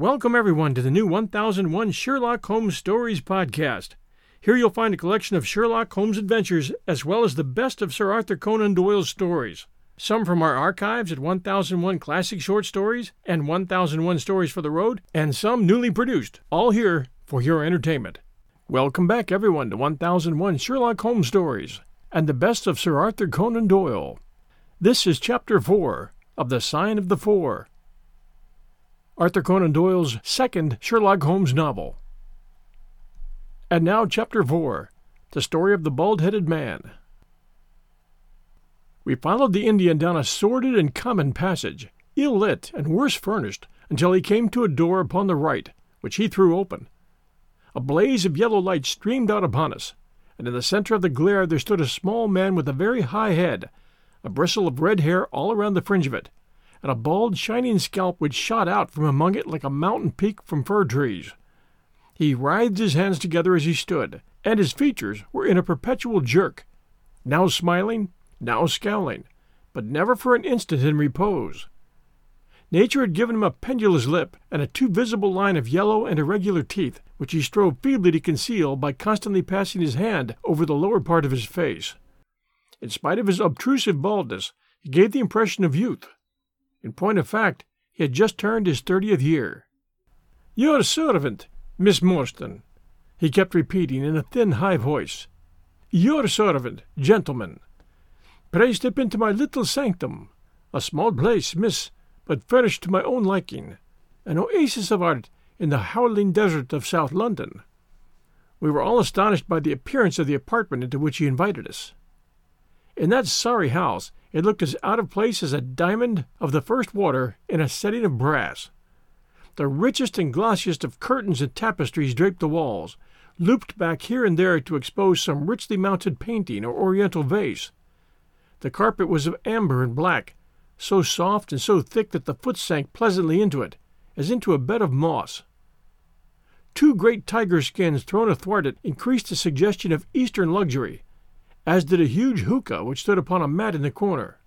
Welcome, everyone, to the new 1001 Sherlock Holmes Stories podcast. Here you'll find a collection of Sherlock Holmes adventures, as well as the best of Sir Arthur Conan Doyle's stories. Some from our archives at 1001 Classic Short Stories and 1001 Stories for the Road, and some newly produced, all here for your entertainment. Welcome back, everyone, to 1001 Sherlock Holmes Stories and the best of Sir Arthur Conan Doyle. This is Chapter 4 of The Sign of the Four, Arthur Conan Doyle's second Sherlock Holmes novel. And now Chapter 4, The Story of the Bald-Headed Man. We followed the Indian down a sordid and common passage, ill-lit and worse furnished, until he came to a door upon the right, which he threw open. A blaze of yellow light streamed out upon us, and in the center of the glare there stood a small man with a very high head, a bristle of red hair all around the fringe of it, and a bald, shining scalp which shot out from among it like a mountain peak from fir trees. He writhed his hands together as he stood, and his features were in a perpetual jerk, now smiling, now scowling, but never for an instant in repose. Nature had given him a pendulous lip and a too-visible line of yellow and irregular teeth, which he strove feebly to conceal by constantly passing his hand over the lower part of his face. In spite of his obtrusive baldness, he gave the impression of youth. In point of fact, he had just turned his 30th year. "Your servant, Miss Morstan," he kept repeating in a thin, high voice. "Your servant, gentlemen. Pray step into my little sanctum, a small place, miss, but furnished to my own liking, an oasis of art in the howling desert of South London." We were all astonished by the appearance of the apartment into which he invited us. In that sorry house, it looked as out of place as a diamond of the first water in a setting of brass. The richest and glossiest of curtains and tapestries draped the walls, looped back here and there to expose some richly mounted painting or oriental vase. The carpet was of amber and black, so soft and so thick that the foot sank pleasantly into it, as into a bed of moss. Two great tiger skins thrown athwart it increased the suggestion of Eastern luxury, as did a huge hookah which stood upon a mat in the corner.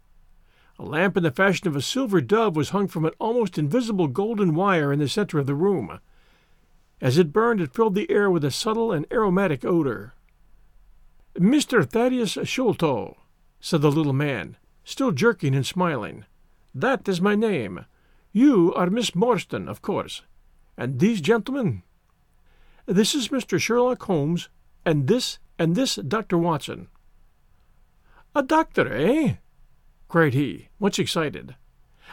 A lamp in the fashion of a silver dove was hung from an almost invisible golden wire in the center of the room. As it burned, it filled the air with a subtle and aromatic odor. "Mr. Thaddeus Sholto," said the little man, still jerking and smiling. "That is my name. You are Miss Morstan, of course. And these gentlemen? This is Mr. Sherlock Holmes, and this Dr. Watson." "A doctor, eh?" cried he, much excited.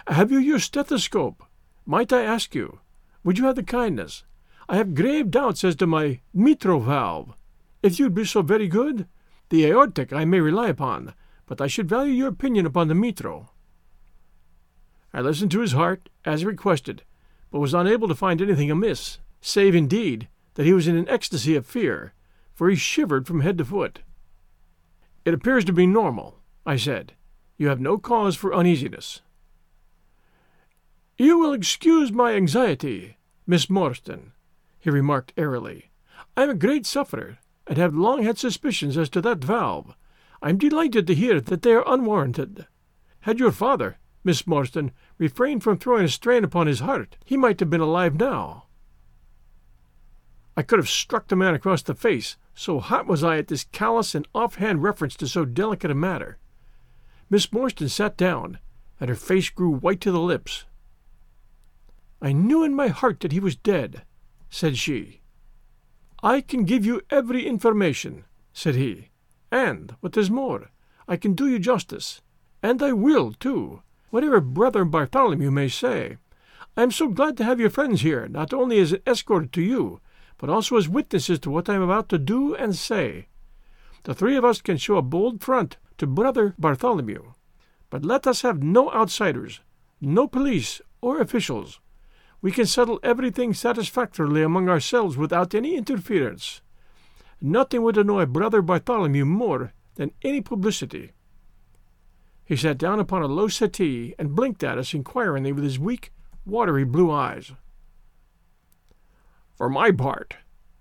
"Have you your stethoscope? Might I ask you? Would you have the kindness? I have grave doubts as to my mitral valve. If you'd be so very good, the aortic I may rely upon, but I should value your opinion upon the mitral." I listened to his heart, as requested, but was unable to find anything amiss, save, indeed, that he was in an ecstasy of fear, for he shivered from head to foot. "It appears to be normal," I said. "You have no cause for uneasiness." "You will excuse my anxiety, Miss Morstan," he remarked airily. "I am a great sufferer, and have long had suspicions as to that valve. I am delighted to hear that they are unwarranted. Had your father, Miss Morstan, refrained from throwing a strain upon his heart, he might have been alive now." I could have struck the man across the face, so hot was I at this callous and offhand reference to so delicate a matter. Miss Morstan sat down, and her face grew white to the lips. "I knew in my heart that he was dead," said she. "I can give you every information," said he, "and, what is more, I can do you justice, and I will, too, whatever Brother Bartholomew may say. I am so glad to have your friends here, not only as an escort to you, but also as witnesses to what I am about to do and say. The three of us can show a bold front to Brother Bartholomew, but let us have no outsiders, no police or officials. We can settle everything satisfactorily among ourselves without any interference. Nothing would annoy Brother Bartholomew more than any publicity." He sat down upon a low settee and blinked at us inquiringly with his weak, watery blue eyes. "For my part,"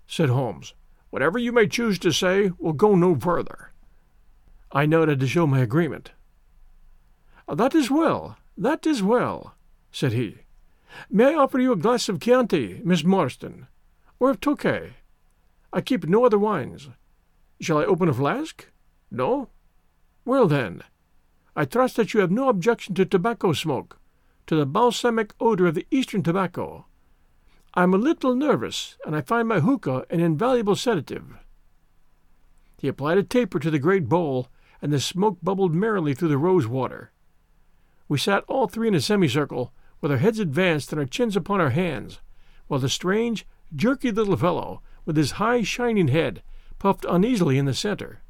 said Holmes, "whatever you may choose to say will go no further." I nodded to show my agreement. That is well," said he. "May I offer you a glass of Chianti, Miss Morstan, or of Tokay? I keep no other wines. Shall I open a flask? No? Well, then, I trust that you have no objection to tobacco smoke, to the balsamic odor of the Eastern tobacco. I am a little nervous, and I find my hookah an invaluable sedative." He applied a taper to the great bowl, and the smoke bubbled merrily through the rose water. We sat all three in a semicircle, with our heads advanced and our chins upon our hands, while the strange, jerky little fellow, with his high, shining head, puffed uneasily in the centre.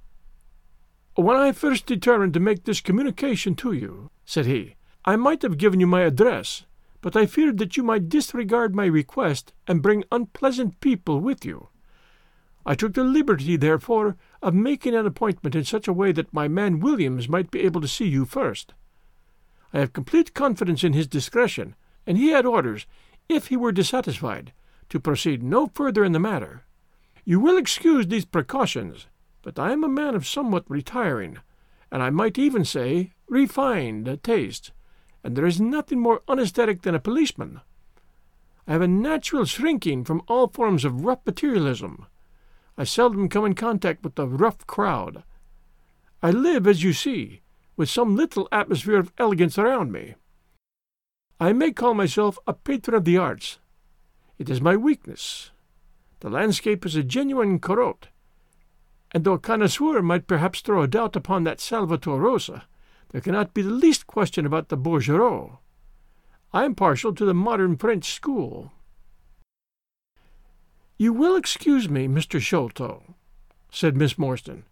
"When I first determined to make this communication to you," said he, "I might have given you my address, but I feared that you might disregard my request and bring unpleasant people with you. I took the liberty, therefore, of making an appointment in such a way that my man Williams might be able to see you first. I have complete confidence in his discretion, and he had orders, if he were dissatisfied, to proceed no further in the matter. You will excuse these precautions, but I am a man of somewhat retiring, and I might even say refined taste, and there is nothing more unesthetic than a policeman. I have a natural shrinking from all forms of rough materialism. I seldom come in contact with the rough crowd. I live, as you see, with some little atmosphere of elegance around me. I may call myself a patron of the arts. It is my weakness. The landscape is a genuine Corot, and though a connoisseur might perhaps throw a doubt upon that Salvator Rosa, there cannot be the least question about the Bourgeois. I am partial to the modern French school." "You will excuse me, Mr. Sholto," said Miss Morstan,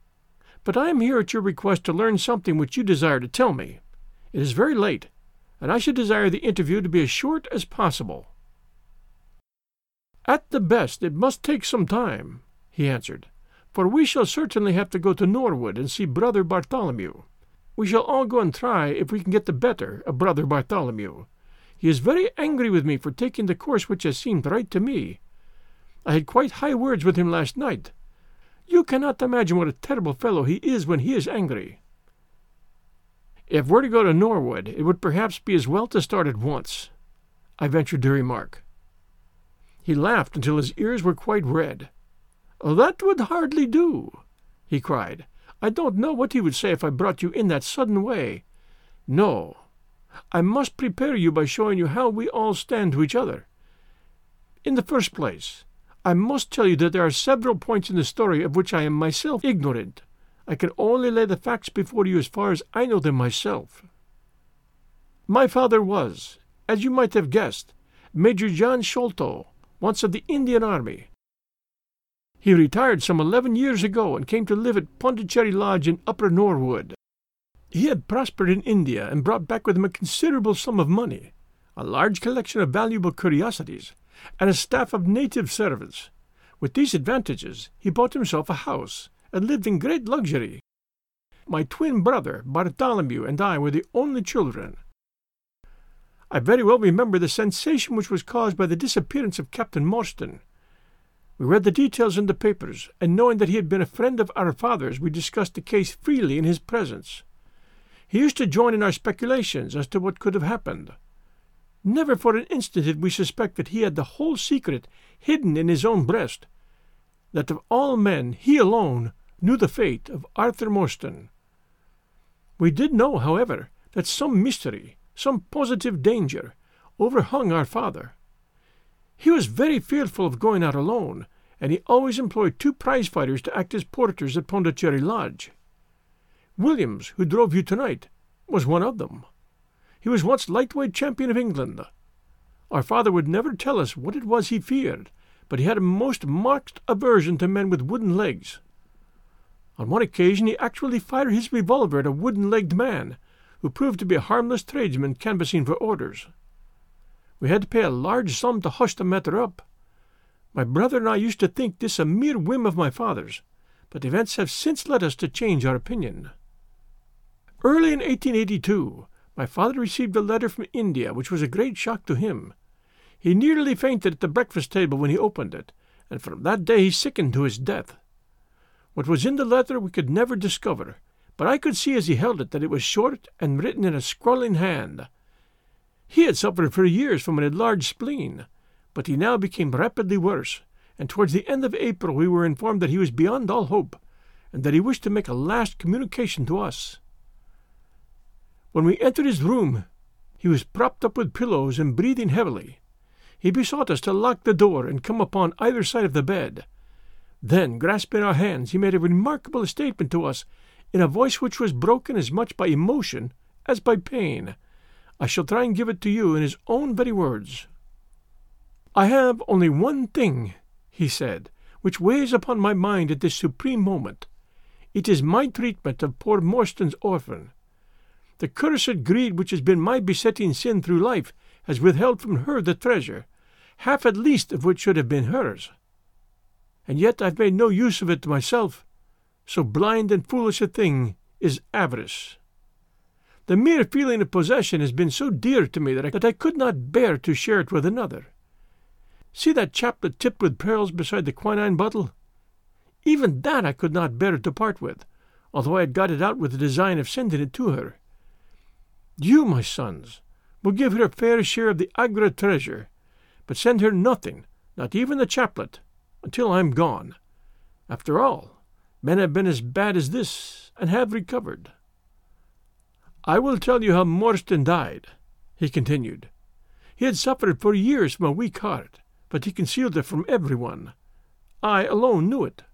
"but I am here at your request to learn something which you desire to tell me. It is very late, and I should desire the interview to be as short as possible." "At the best, it must take some time," he answered, "for we shall certainly have to go to Norwood and see Brother Bartholomew. We shall all go and try if we can get the better of Brother Bartholomew. He is very angry with me for taking the course which has seemed right to me. I had quite high words with him last night. You cannot imagine what a terrible fellow he is when he is angry." "If we're to go to Norwood, it would perhaps be as well to start at once," I ventured to remark. He laughed until his ears were quite red. "That would hardly do," he cried. "I don't know what he would say if I brought you in that sudden way. No, I must prepare you by showing you how we all stand to each other. In the first place, I must tell you that there are several points in the story of which I am myself ignorant. I can only lay the facts before you as far as I know them myself. My father was, as you might have guessed, Major John Sholto, once of the Indian Army. He retired some 11 years ago and came to live at Pondicherry Lodge in Upper Norwood. He had prospered in India and brought back with him a considerable sum of money, a large collection of valuable curiosities, and a staff of native servants. With these advantages, he bought himself a house, and lived in great luxury. My twin brother, Bartholomew, and I were the only children. I very well remember the sensation which was caused by the disappearance of Captain Morstan. We read the details in the papers, and knowing that he had been a friend of our father's, we discussed the case freely in his presence. He used to join in our speculations as to what could have happened. Never for an instant did we suspect that he had the whole secret hidden in his own breast, that of all men he alone knew the fate of Arthur Morstan. We did know, however, that some mystery, some positive danger, overhung our father. He was very fearful of going out alone, and he always employed two prize-fighters to act as porters at Pondicherry Lodge. Williams, who drove you tonight, was one of them. He was once lightweight champion of England. Our father would never tell us what it was he feared, but he had a most marked aversion to men with wooden legs. On one occasion he actually fired his revolver at a wooden-legged man, who proved to be a harmless tradesman canvassing for orders. We had to pay a large sum to hush the matter up. My brother and I used to think this a mere whim of my father's, but events have since led us to change our opinion. Early in 1882, my father received a letter from India, which was a great shock to him. He nearly fainted at the breakfast table when he opened it, and from that day he sickened to his death. What was in the letter we could never discover, but I could see as he held it that it was short and written in a scrawling hand. He had suffered for years from an enlarged spleen, but he now became rapidly worse, and towards the end of April we were informed that he was beyond all hope, and that he wished to make a last communication to us. When we entered his room, he was propped up with pillows and breathing heavily. He besought us to lock the door and come upon either side of the bed. Then, grasping our hands, he made a remarkable statement to us in a voice which was broken as much by emotion as by pain. I shall try and give it to you in his own very words. "I have only one thing," he said, "which weighs upon my mind at this supreme moment. It is my treatment of poor Morstan's orphan. The cursed greed which has been my besetting sin through life has withheld from her the treasure, half at least of which should have been hers. And yet I've made no use of it to myself, so blind and foolish a thing is avarice. The mere feeling of possession has been so dear to me that I could not bear to share it with another. See that chaplet tipped with pearls beside the quinine bottle? Even that I could not bear to part with, although I had got it out with the design of sending it to her. You, my sons, will give her a fair share of the Agra treasure, but send her nothing, not even the chaplet, until I am gone. After all, men have been as bad as this, and have recovered. I will tell you how Morstan died," he continued. "He had suffered for years from a weak heart, but he concealed it from everyone. I alone knew it.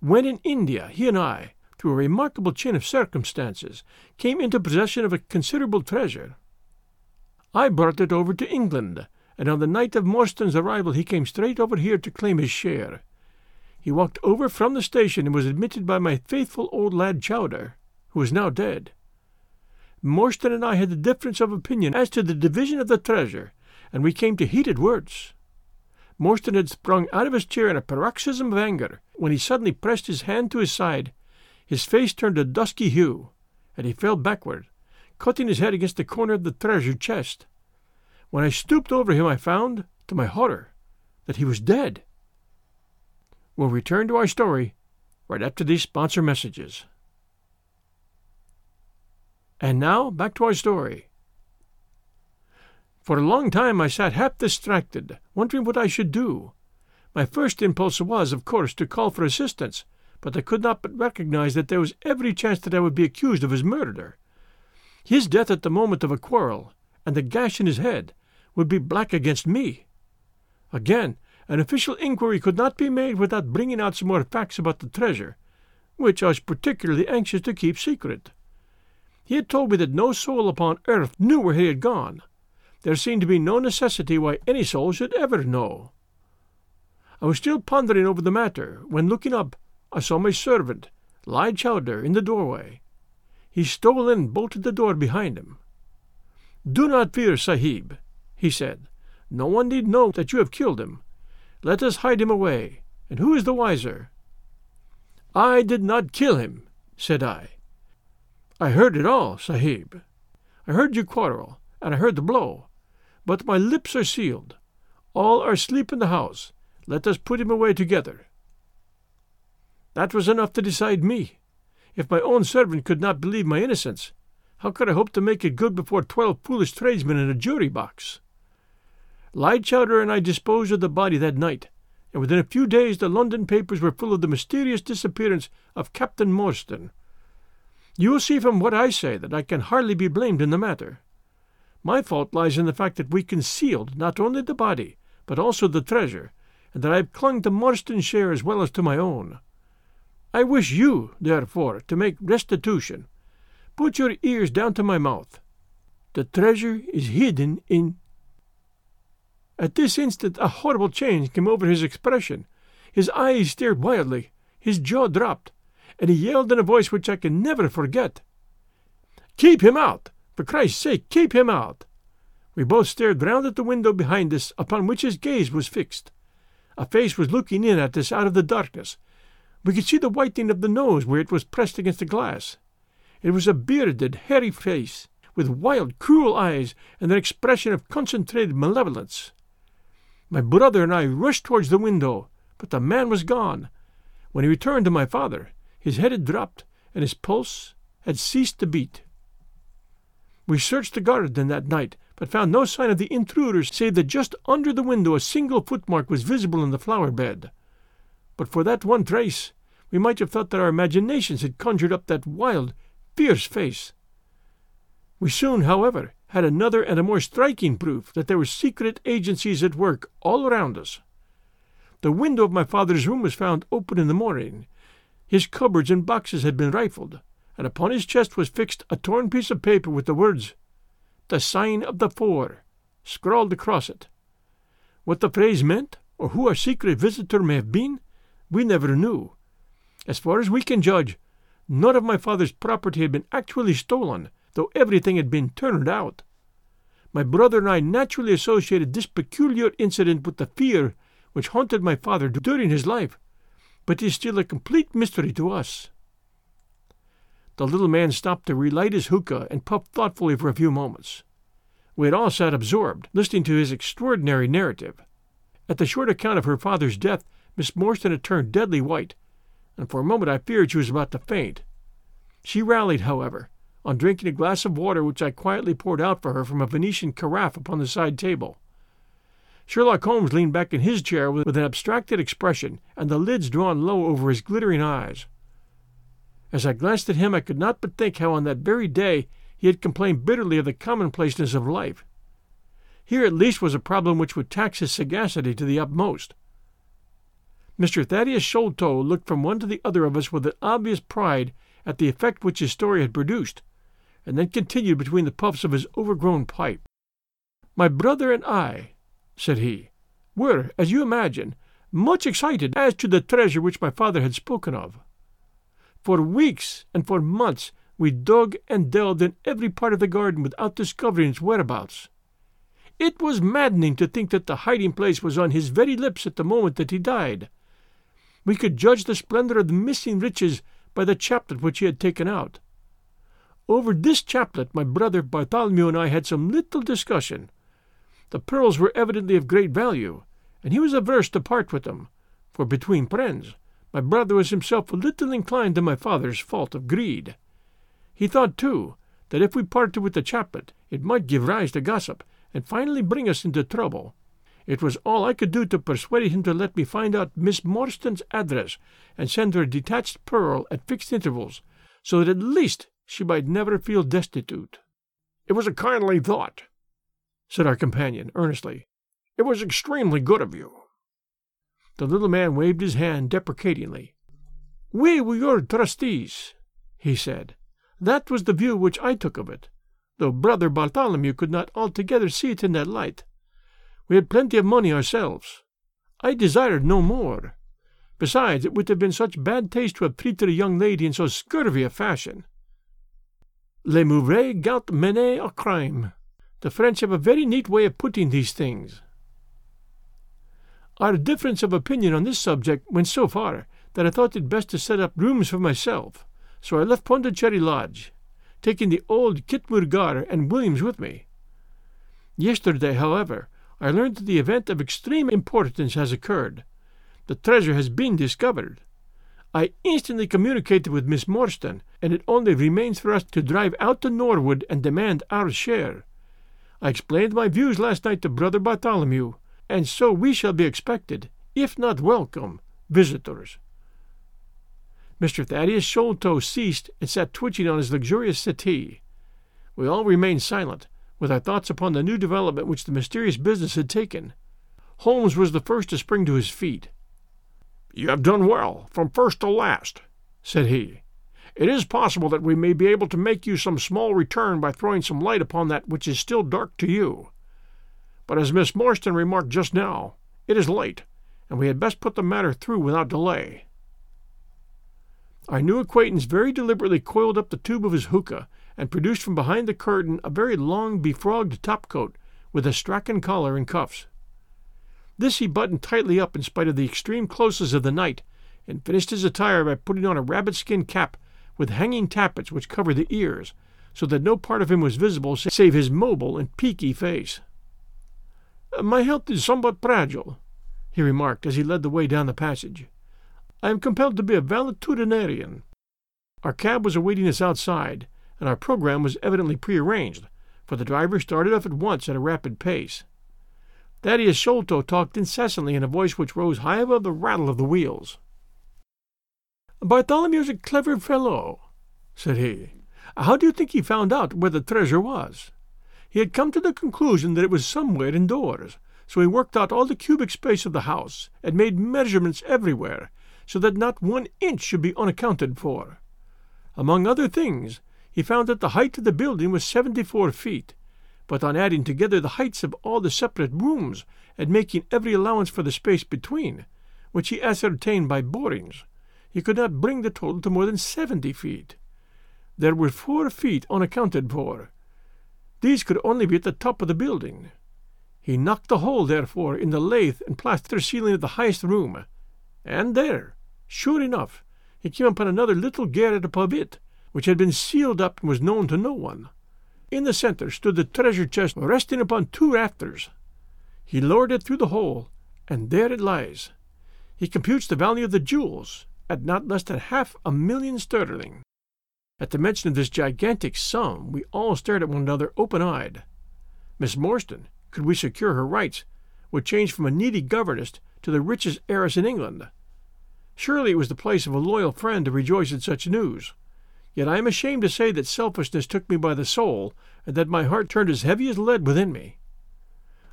When in India, he and I, through a remarkable chain of circumstances, came into possession of a considerable treasure. I brought it over to England, and on the night of Morstan's arrival he came straight over here to claim his share. He walked over from the station and was admitted by my faithful old lad Chowdar, who is now dead. Morstan and I had a difference of opinion as to the division of the treasure, and we came to heated words. Morstan had sprung out of his chair in a paroxysm of anger, when he suddenly pressed his hand to his side. His face turned a dusky hue, and he fell backward, cutting his head against the corner of the treasure chest. When I stooped over him I found, to my horror, that he was dead." We'll return to our story right after these sponsor messages. And now, back to our story. "For a long time I sat half distracted, wondering what I should do. My first impulse was, of course, to call for assistance, but I could not but recognize that there was every chance that I would be accused of his murder. His death at the moment of a quarrel, and the gash in his head, would be black against me. Again, an official inquiry could not be made without bringing out some more facts about the treasure, which I was particularly anxious to keep secret. He had told me that no soul upon earth knew where he had gone. There seemed to be no necessity why any soul should ever know. I was still pondering over the matter, when, looking up, I saw my servant, Lal Chowdar, in the doorway. He stole in and bolted the door behind him. 'Do not fear, Sahib,' he said. 'No one need know that you have killed him. Let us hide him away, and who is the wiser?' 'I did not kill him,' said I. 'I heard it all, Sahib. I heard you quarrel, and I heard the blow. But my lips are sealed. All are asleep in the house. Let us put him away together.' That was enough to decide me. If my own servant could not believe my innocence, how could I hope to make it good before 12 foolish tradesmen in a jury box? Lal Chowdar and I disposed of the body that night, and within a few days the London papers were full of the mysterious disappearance of Captain Morstan. You will see from what I say that I can hardly be blamed in the matter. My fault lies in the fact that we concealed not only the body, but also the treasure, and that I have clung to Morstan's share as well as to my own. I wish you, therefore, to make restitution. Put your ears down to my mouth. The treasure is hidden in—' At this instant a horrible change came over his expression. His eyes stared wildly, his jaw dropped, and he yelled in a voice which I can never forget, 'Keep him out! For Christ's sake, keep him out!' We both stared round at the window behind us, upon which his gaze was fixed. A face was looking in at us out of the darkness. We could see the whitening of the nose where it was pressed against the glass. It was a bearded, hairy face, with wild, cruel eyes and an expression of concentrated malevolence. My brother and I rushed towards the window, but the man was gone. When he returned to my father, his head had dropped, and his pulse had ceased to beat. We searched the garden that night, but found no sign of the intruders save that just under the window a single footmark was visible in the flower bed. But for that one trace, we might have thought that our imaginations had conjured up that wild, fierce face. We soon, however, had another and a more striking proof that there were secret agencies at work all around us. The window of my father's room was found open in the morning. His cupboards and boxes had been rifled, and upon his chest was fixed a torn piece of paper with the words, 'The Sign of the Four,' scrawled across it. What the phrase meant, or who our secret visitor may have been, we never knew. As far as we can judge, none of my father's property had been actually stolen, though everything had been turned out. My brother and I naturally associated this peculiar incident with the fear which haunted my father during his life, but it is still a complete mystery to us." The little man stopped to relight his hookah and puffed thoughtfully for a few moments. We had all sat absorbed, listening to his extraordinary narrative. At the short account of her father's death, Miss Morstan had turned deadly white, and for a moment I feared she was about to faint. She rallied, however, on drinking a glass of water which I quietly poured out for her from a Venetian carafe upon the side table. Sherlock Holmes leaned back in his chair with an abstracted expression and the lids drawn low over his glittering eyes. As I glanced at him I could not but think how on that very day he had complained bitterly of the commonplaceness of life. Here at least was a problem which would tax his sagacity to the utmost. Mr. Thaddeus Sholto looked from one to the other of us with an obvious pride at the effect which his story had produced, and then continued between the puffs of his overgrown pipe. "My brother and I," said he, "were, as you imagine, much excited as to the treasure which my father had spoken of. For weeks and for months we dug and delved in every part of the garden without discovering its whereabouts. It was maddening to think that the hiding-place was on his very lips at the moment that he died. We could judge the splendor of the missing riches by the chaplet which he had taken out. Over this chaplet my brother Bartholomew and I had some little discussion. The pearls were evidently of great value, and he was averse to part with them, for between friends— my brother was himself a little inclined to my father's fault of greed. He thought, too, that if we parted with the chaplet, it might give rise to gossip, and finally bring us into trouble. It was all I could do to persuade him to let me find out Miss Morstan's address, and send her a detached pearl at fixed intervals, so that at least she might never feel destitute." "It was a kindly thought," said our companion, earnestly. "It was extremely good of you." The little man waved his hand deprecatingly. "We were your trustees," he said. "That was the view which I took of it, though Brother Bartholomew could not altogether see it in that light. We had plenty of money ourselves. I desired no more. Besides, it would have been such bad taste to have treated a young lady in so scurvy a fashion. Les mauvais goûts mènent au crime. The French have a very neat way of putting these things." Our difference of opinion on this subject went so far that I thought it best to set up rooms for myself, so I left Pondicherry Lodge, taking the old Kitmurgar and Williams with me. Yesterday, however, I learned that the event of extreme importance has occurred. The treasure has been discovered. I instantly communicated with Miss Morstan, and it only remains for us to drive out to Norwood and demand our share. I explained my views last night to Brother Bartholomew, and so we shall be expected, if not welcome, visitors. Mr. Thaddeus Sholto ceased and sat twitching on his luxurious settee. We all remained silent, with our thoughts upon the new development which the mysterious business had taken. Holmes was the first to spring to his feet. "You have done well, from first to last," said he. "It is possible that we may be able to make you some small return by throwing some light upon that which is still dark to you. But as Miss Morstan remarked just now, it is late, and we had best put the matter through without delay." Our new acquaintance very deliberately coiled up the tube of his hookah and produced from behind the curtain a very long, befrogged topcoat with a Strachan collar and cuffs. This he buttoned tightly up in spite of the extreme closeness of the night, and finished his attire by putting on a rabbit-skin cap with hanging tappets which covered the ears, so that no part of him was visible save his mobile and peaky face. "My health is somewhat fragile," he remarked as he led the way down the passage. "I am compelled to be a valetudinarian." Our cab was awaiting us outside, and our program was evidently prearranged, for the driver started off at once at a rapid pace. Thaddeus Sholto talked incessantly in a voice which rose high above the rattle of the wheels. "Bartholomew's a clever fellow," said he. "How do you think he found out where the treasure was? He had come to the conclusion that it was somewhere indoors, so he worked out all the cubic space of the house and made measurements everywhere, so that not 1 inch should be unaccounted for. Among other things, he found that the height of the building was 74 feet, but on adding together the heights of all the separate rooms and making every allowance for the space between, which he ascertained by borings, he could not bring the total to more than 70 feet. There were 4 feet unaccounted for. These could only be at the top of the building. He knocked a hole, therefore, in the lath and plaster ceiling of the highest room, and there, sure enough, he came upon another little garret above it, which had been sealed up and was known to no one. In the centre stood the treasure chest resting upon 2 rafters. He lowered it through the hole, and there it lies. He computes the value of the jewels at not less than 500,000 sterling. At the mention of this gigantic sum, we all stared at one another open-eyed. Miss Morstan, could we secure her rights, would change from a needy governess to the richest heiress in England. Surely it was the place of a loyal friend to rejoice at such news. Yet I am ashamed to say that selfishness took me by the soul, and that my heart turned as heavy as lead within me.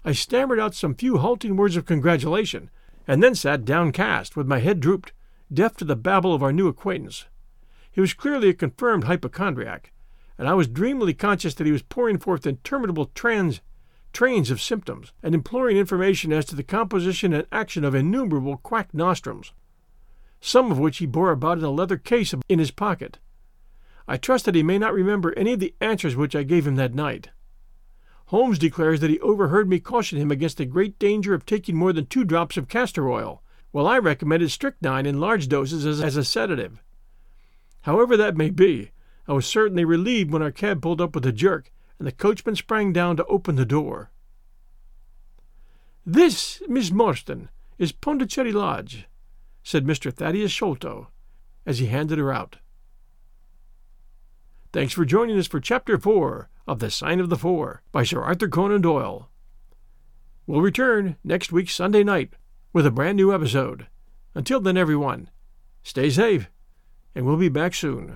I stammered out some few halting words of congratulation, and then sat downcast, with my head drooped, deaf to the babble of our new acquaintance. He was clearly a confirmed hypochondriac, and I was dreamily conscious that he was pouring forth interminable trains of symptoms, and imploring information as to the composition and action of innumerable quack nostrums, some of which he bore about in a leather case in his pocket. I trust that he may not remember any of the answers which I gave him that night. Holmes declares that he overheard me caution him against the great danger of taking more than 2 drops of castor oil, while I recommended strychnine in large doses as a sedative. However that may be, I was certainly relieved when our cab pulled up with a jerk, and the coachman sprang down to open the door. "This, Miss Morstan, is Pondicherry Lodge," said Mr. Thaddeus Sholto, as he handed her out. Thanks for joining us for Chapter 4 of The Sign of the Four by Sir Arthur Conan Doyle. We'll return next week Sunday night with a brand new episode. Until then, everyone, stay safe, and we'll be back soon.